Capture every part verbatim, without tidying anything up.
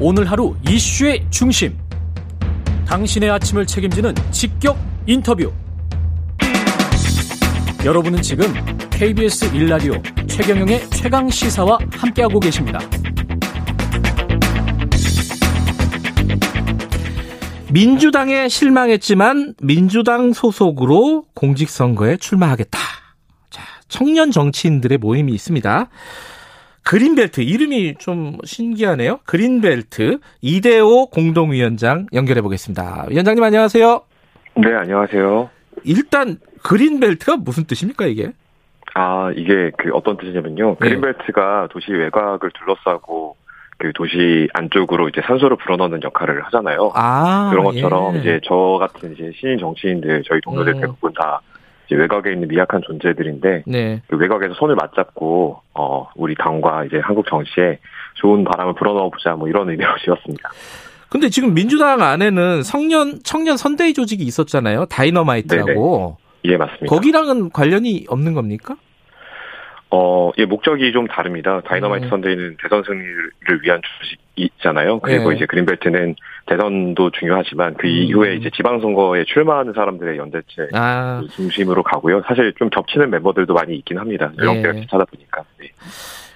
오늘 하루 이슈의 중심, 당신의 아침을 책임지는 직격 인터뷰. 여러분은 지금 케이비에스 일라디오 최경영의 최강시사와 함께하고 계십니다. 민주당에 실망했지만 민주당 소속으로 공직선거에 출마하겠다. 자, 청년 정치인들의 모임이 있습니다. 그린벨트, 이름이 좀 신기하네요. 그린벨트, 이대호 공동위원장 연결해 보겠습니다. 위원장님 안녕하세요. 네, 안녕하세요. 일단 그린벨트가 무슨 뜻입니까, 이게? 아, 이게 그 어떤 뜻이냐면요. 그린벨트가 도시 외곽을 둘러싸고 그 도시 안쪽으로 이제 산소를 불어넣는 역할을 하잖아요. 아, 그런 것처럼 예. 이제 저 같은 이제 신인 정치인들, 저희 동료들 음. 대부분 다 이제 외곽에 있는 미약한 존재들인데, 네. 그 외곽에서 손을 맞잡고 어 우리 당과 이제 한국 정치에 좋은 바람을 불어넣어 보자, 뭐 이런 의미로 지었습니다. 근데 지금 민주당 안에는 청년 청년 선대위 조직이 있었잖아요. 다이너마이트라고. 네네. 예, 맞습니다. 거기랑은 관련이 없는 겁니까? 어, 예, 목적이 좀 다릅니다. 다이너마이트 네. 선대위는 대선 승리를 위한 조직이잖아요. 그리고 네. 이제 그린벨트는 대선도 중요하지만 그 이후에 음. 이제 지방선거에 출마하는 사람들의 연대체 아. 중심으로 가고요. 사실 좀 겹치는 멤버들도 많이 있긴 합니다. 연대가 네. 비슷하다 보니까. 네.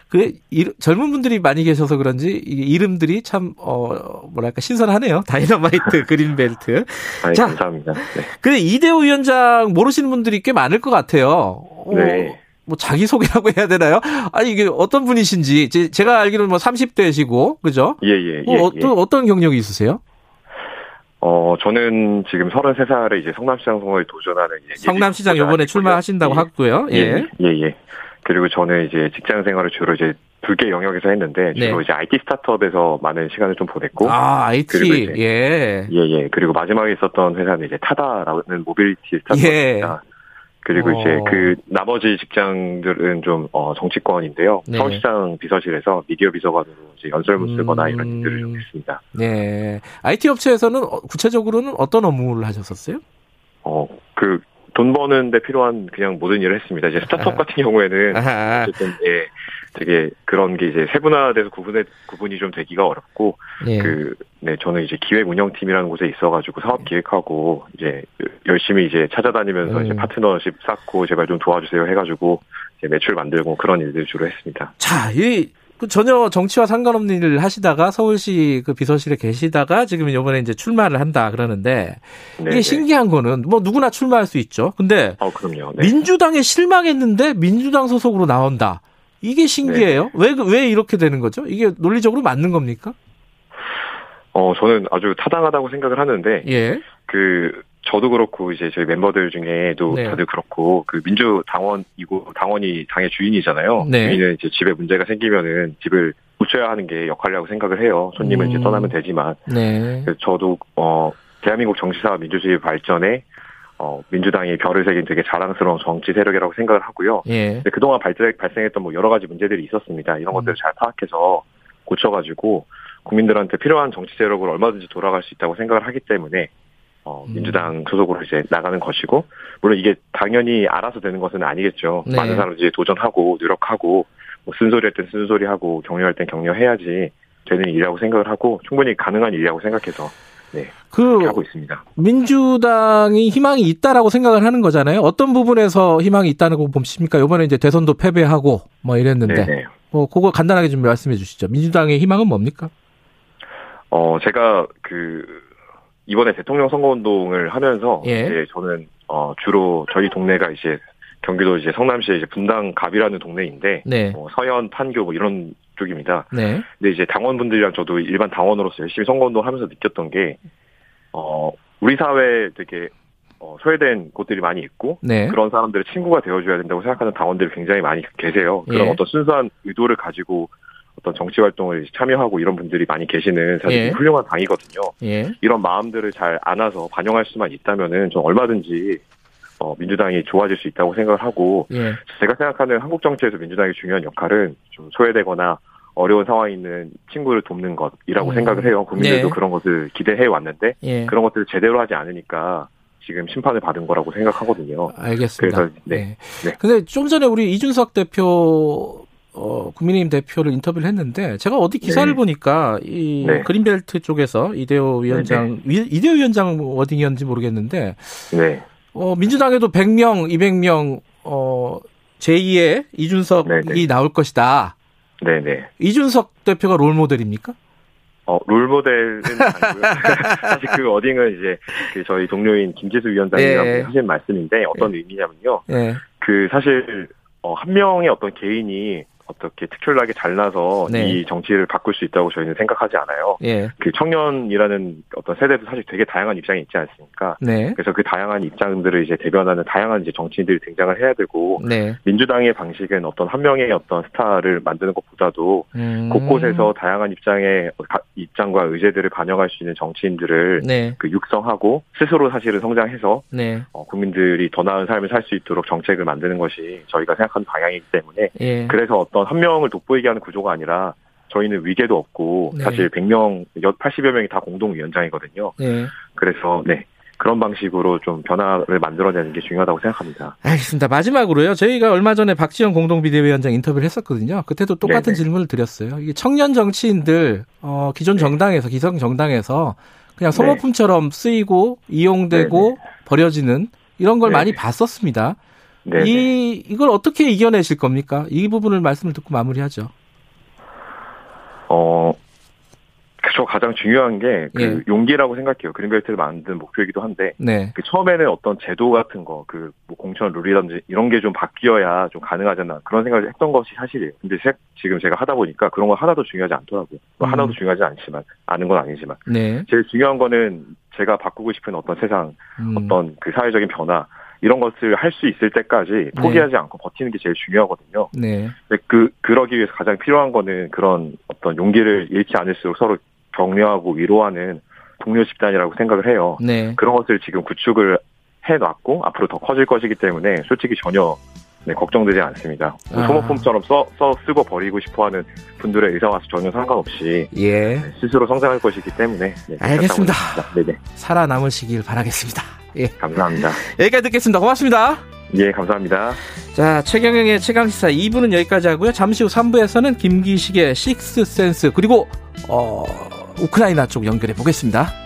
그 일, 젊은 분들이 많이 계셔서 그런지 이름들이 참 어, 뭐랄까 신선하네요. 다이너마이트, 그린벨트. 아니, 자, 감사합니다. 네. 근데 이대호 위원장 모르시는 분들이 꽤 많을 것 같아요. 네. 오. 뭐 자기 소개라고 해야 되나요? 아니 이게 어떤 분이신지 제, 제가 알기로는 뭐 삼십 대시고 그죠? 예예. 예, 어, 어떤 예. 어떤 경력이 있으세요? 어 저는 지금 서른세 살에 이제 성남시장 선거에 도전하는 예, 성남시장 이번에 출마하신다고 예. 하고요. 예예예. 예, 예, 예. 그리고 저는 이제 직장 생활을 주로 이제 두 개 영역에서 했는데 주로 네. 이제 아이티 스타트업에서 많은 시간을 좀 보냈고 아 아이티 예예예 예. 그리고 마지막에 있었던 회사는 이제 타다라는 모빌리티 스타트업입니다. 예. 그리고 어. 이제 그 나머지 직장들은 좀 어, 정치권인데요. 네. 서울시장 비서실에서 미디어 비서관으로 이제 연설문 쓰거나 음. 이런 일들을 좀 했습니다. 네, 아이티 업체에서는 구체적으로는 어떤 업무를 하셨었어요? 어, 그 돈 버는데 필요한 그냥 모든 일을 했습니다. 이제 스타트업 아. 같은 경우에는 아하. 어쨌든 예, 되게 그런 게 이제 세분화돼서 구분에 구분이 좀 되기가 어렵고 예. 그. 네, 저는 이제 기획운영팀이라는 곳에 있어가지고 사업 기획하고 이제 열심히 이제 찾아다니면서 음. 이제 파트너십 쌓고 제발 좀 도와주세요 해가지고 이제 매출 만들고 그런 일들 주로 했습니다. 자, 이 전혀 정치와 상관없는 일을 하시다가 서울시 그 비서실에 계시다가 지금 이번에 이제 출마를 한다 그러는데 이게 네네. 신기한 거는 뭐 누구나 출마할 수 있죠. 근데 어, 그럼요. 네. 민주당에 실망했는데 민주당 소속으로 나온다. 이게 신기해요. 왜, 왜 이렇게 되는 거죠? 이게 논리적으로 맞는 겁니까? 어, 저는 아주 타당하다고 생각을 하는데, 예. 그, 저도 그렇고, 이제 저희 멤버들 중에도 네. 다들 그렇고, 그 민주당원이고, 당원이 당의 주인이잖아요. 네. 주인은 이제 집에 문제가 생기면은 집을 고쳐야 하는 게 역할이라고 생각을 해요. 손님을 음. 이제 떠나면 되지만. 네. 그래서 저도, 어, 대한민국 정치사와 민주주의 발전에, 어, 민주당이 별을 새긴 되게 자랑스러운 정치 세력이라고 생각을 하고요. 예. 근데 그동안 발생, 발생했던 뭐 여러 가지 문제들이 있었습니다. 이런 것들을 음. 잘 파악해서 고쳐가지고, 국민들한테 필요한 정치 세력으로 얼마든지 돌아갈 수 있다고 생각을 하기 때문에 어, 민주당 소속으로 이제 나가는 것이고 물론 이게 당연히 알아서 되는 것은 아니겠죠. 네. 많은 사람들이 도전하고 노력하고 뭐 쓴소리할 땐 쓴소리하고 격려할 땐 격려해야지 되는 일이라고 생각을 하고 충분히 가능한 일이라고 생각해서 네, 그 하고 있습니다. 민주당이 희망이 있다라고 생각을 하는 거잖아요. 어떤 부분에서 희망이 있다고 보십니까? 이번에 이제 대선도 패배하고 뭐 이랬는데 네네. 뭐 그거 간단하게 좀 말씀해 주시죠. 민주당의 희망은 뭡니까? 어, 제가, 그, 이번에 대통령 선거 운동을 하면서, 예. 이제 저는, 어, 주로 저희 동네가 이제, 경기도 이제 성남시의 이제 분당갑이라는 동네인데, 네. 어, 서현, 판교 뭐 이런 쪽입니다. 네. 근데 이제 당원분들이랑 저도 일반 당원으로서 열심히 선거 운동을 하면서 느꼈던 게, 어, 우리 사회에 되게, 어, 소외된 곳들이 많이 있고, 네. 그런 사람들의 친구가 되어줘야 된다고 생각하는 당원들이 굉장히 많이 계세요. 그런 예. 어떤 순수한 의도를 가지고, 어떤 정치 활동을 참여하고 이런 분들이 많이 계시는 사실 예. 훌륭한 당이거든요. 예. 이런 마음들을 잘 안아서 반영할 수만 있다면은 전 얼마든지 어, 민주당이 좋아질 수 있다고 생각을 하고 예. 제가 생각하는 한국 정치에서 민주당의 중요한 역할은 좀 소외되거나 어려운 상황에 있는 친구를 돕는 것이라고 음. 생각을 해요. 국민들도 예. 그런 것을 기대해 왔는데 예. 그런 것들을 제대로 하지 않으니까 지금 심판을 받은 거라고 생각하거든요. 알겠습니다. 그래서 네. 네. 네. 근데 좀 전에 우리 이준석 대표 어, 국민의힘 대표를 인터뷰를 했는데 제가 어디 기사를 네. 보니까 이 네. 그린벨트 쪽에서 이대호 위원장, 네. 위, 이대호 위원장 워딩이었는지 모르겠는데 네. 어, 민주당에도 백 명, 이백 명 어, 제이의 이준석이 네네. 나올 것이다. 네네. 이준석 대표가 롤모델입니까? 어, 롤모델은 아니고요. 사실 그 어딩은 이제 그 저희 동료인 김지수 위원장님이 예. 하신 말씀인데 어떤 예. 의미냐면요. 예. 그 사실 어, 한 명의 어떤 개인이 어떻게 특출나게 잘나서 네. 이 정치를 바꿀 수 있다고 저희는 생각하지 않아요. 예. 그 청년이라는 어떤 세대도 사실 되게 다양한 입장이 있지 않습니까? 네. 그래서 그 다양한 입장들을 이제 대변하는 다양한 이제 정치인들이 등장을 해야 되고 네. 민주당의 방식은 어떤 한 명의 어떤 스타를 만드는 것보다도 음. 곳곳에서 다양한 입장의 입장과 의제들을 반영할 수 있는 정치인들을 네. 그 육성하고 스스로 사실은 성장해서 네. 어, 국민들이 더 나은 삶을 살 수 있도록 정책을 만드는 것이 저희가 생각하는 방향이기 때문에 예. 그래서 어떤 한 명을 돋보이게 하는 구조가 아니라 저희는 위계도 없고 네. 사실 백 명, 팔십여 명이 다 공동위원장이거든요. 네. 그래서 네 그런 방식으로 좀 변화를 만들어내는 게 중요하다고 생각합니다. 알겠습니다. 마지막으로요. 저희가 얼마 전에 박지영 공동비대위원장 인터뷰를 했었거든요. 그때도 똑같은 네네. 질문을 드렸어요. 이게 청년 정치인들 어, 기존 정당에서, 네. 기성 정당에서 그냥 소모품처럼 쓰이고 이용되고 네네. 버려지는 이런 걸 네네. 많이 봤었습니다. 네네. 이 이걸 어떻게 이겨내실 겁니까? 이 부분을 말씀을 듣고 마무리하죠. 어, 그저 가장 중요한 게 그 예. 용기라고 생각해요. 그린벨트를 만든 목표이기도 한데, 네. 그 처음에는 어떤 제도 같은 거, 그 뭐 공천 룰이라든지 이런 게 좀 바뀌어야 좀 가능하잖아. 그런 생각을 했던 것이 사실이에요. 근데 제, 지금 제가 하다 보니까 그런 거 하나도 중요하지 않더라고요. 음. 하나도 중요하지 않지만, 아는 건 아니지만, 네. 제일 중요한 거는 제가 바꾸고 싶은 어떤 세상, 음. 어떤 그 사회적인 변화. 이런 것을 할 수 있을 때까지 포기하지 네. 않고 버티는 게 제일 중요하거든요. 네. 근데 그, 그러기 위해서 가장 필요한 거는 그런 어떤 용기를 잃지 않을수록 서로 격려하고 위로하는 동료 집단이라고 생각을 해요. 네. 그런 것을 지금 구축을 해놨고 앞으로 더 커질 것이기 때문에 솔직히 전혀 네, 걱정되지 않습니다. 아. 소모품처럼 써, 써 쓰고 버리고 싶어하는 분들의 의사와 전혀 상관없이 예. 네, 스스로 성장할 것이기 때문에 네, 알겠습니다. 살아남으시길 바라겠습니다. 예, 감사합니다. 여기까지 듣겠습니다. 고맙습니다. 예, 감사합니다. 자, 최경영의 최강시사 이 부는 여기까지 하고요. 잠시 후 삼 부에서는 김기식의 식스센스 그리고 어, 우크라이나 쪽 연결해 보겠습니다.